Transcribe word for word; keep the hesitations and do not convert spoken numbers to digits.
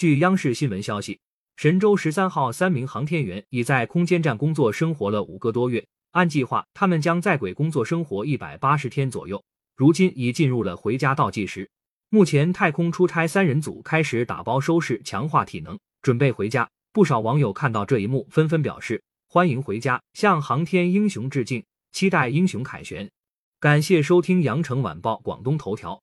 据央视新闻消息，神舟十三号三名航天员已在空间站工作生活了五个多月，按计划，他们将在轨工作生活一百八十天左右，如今已进入了回家倒计时。目前太空出差三人组开始打包收拾，强化体能，准备回家。不少网友看到这一幕，纷纷表示欢迎回家，向航天英雄致敬，期待英雄凯旋。感谢收听羊城晚报广东头条。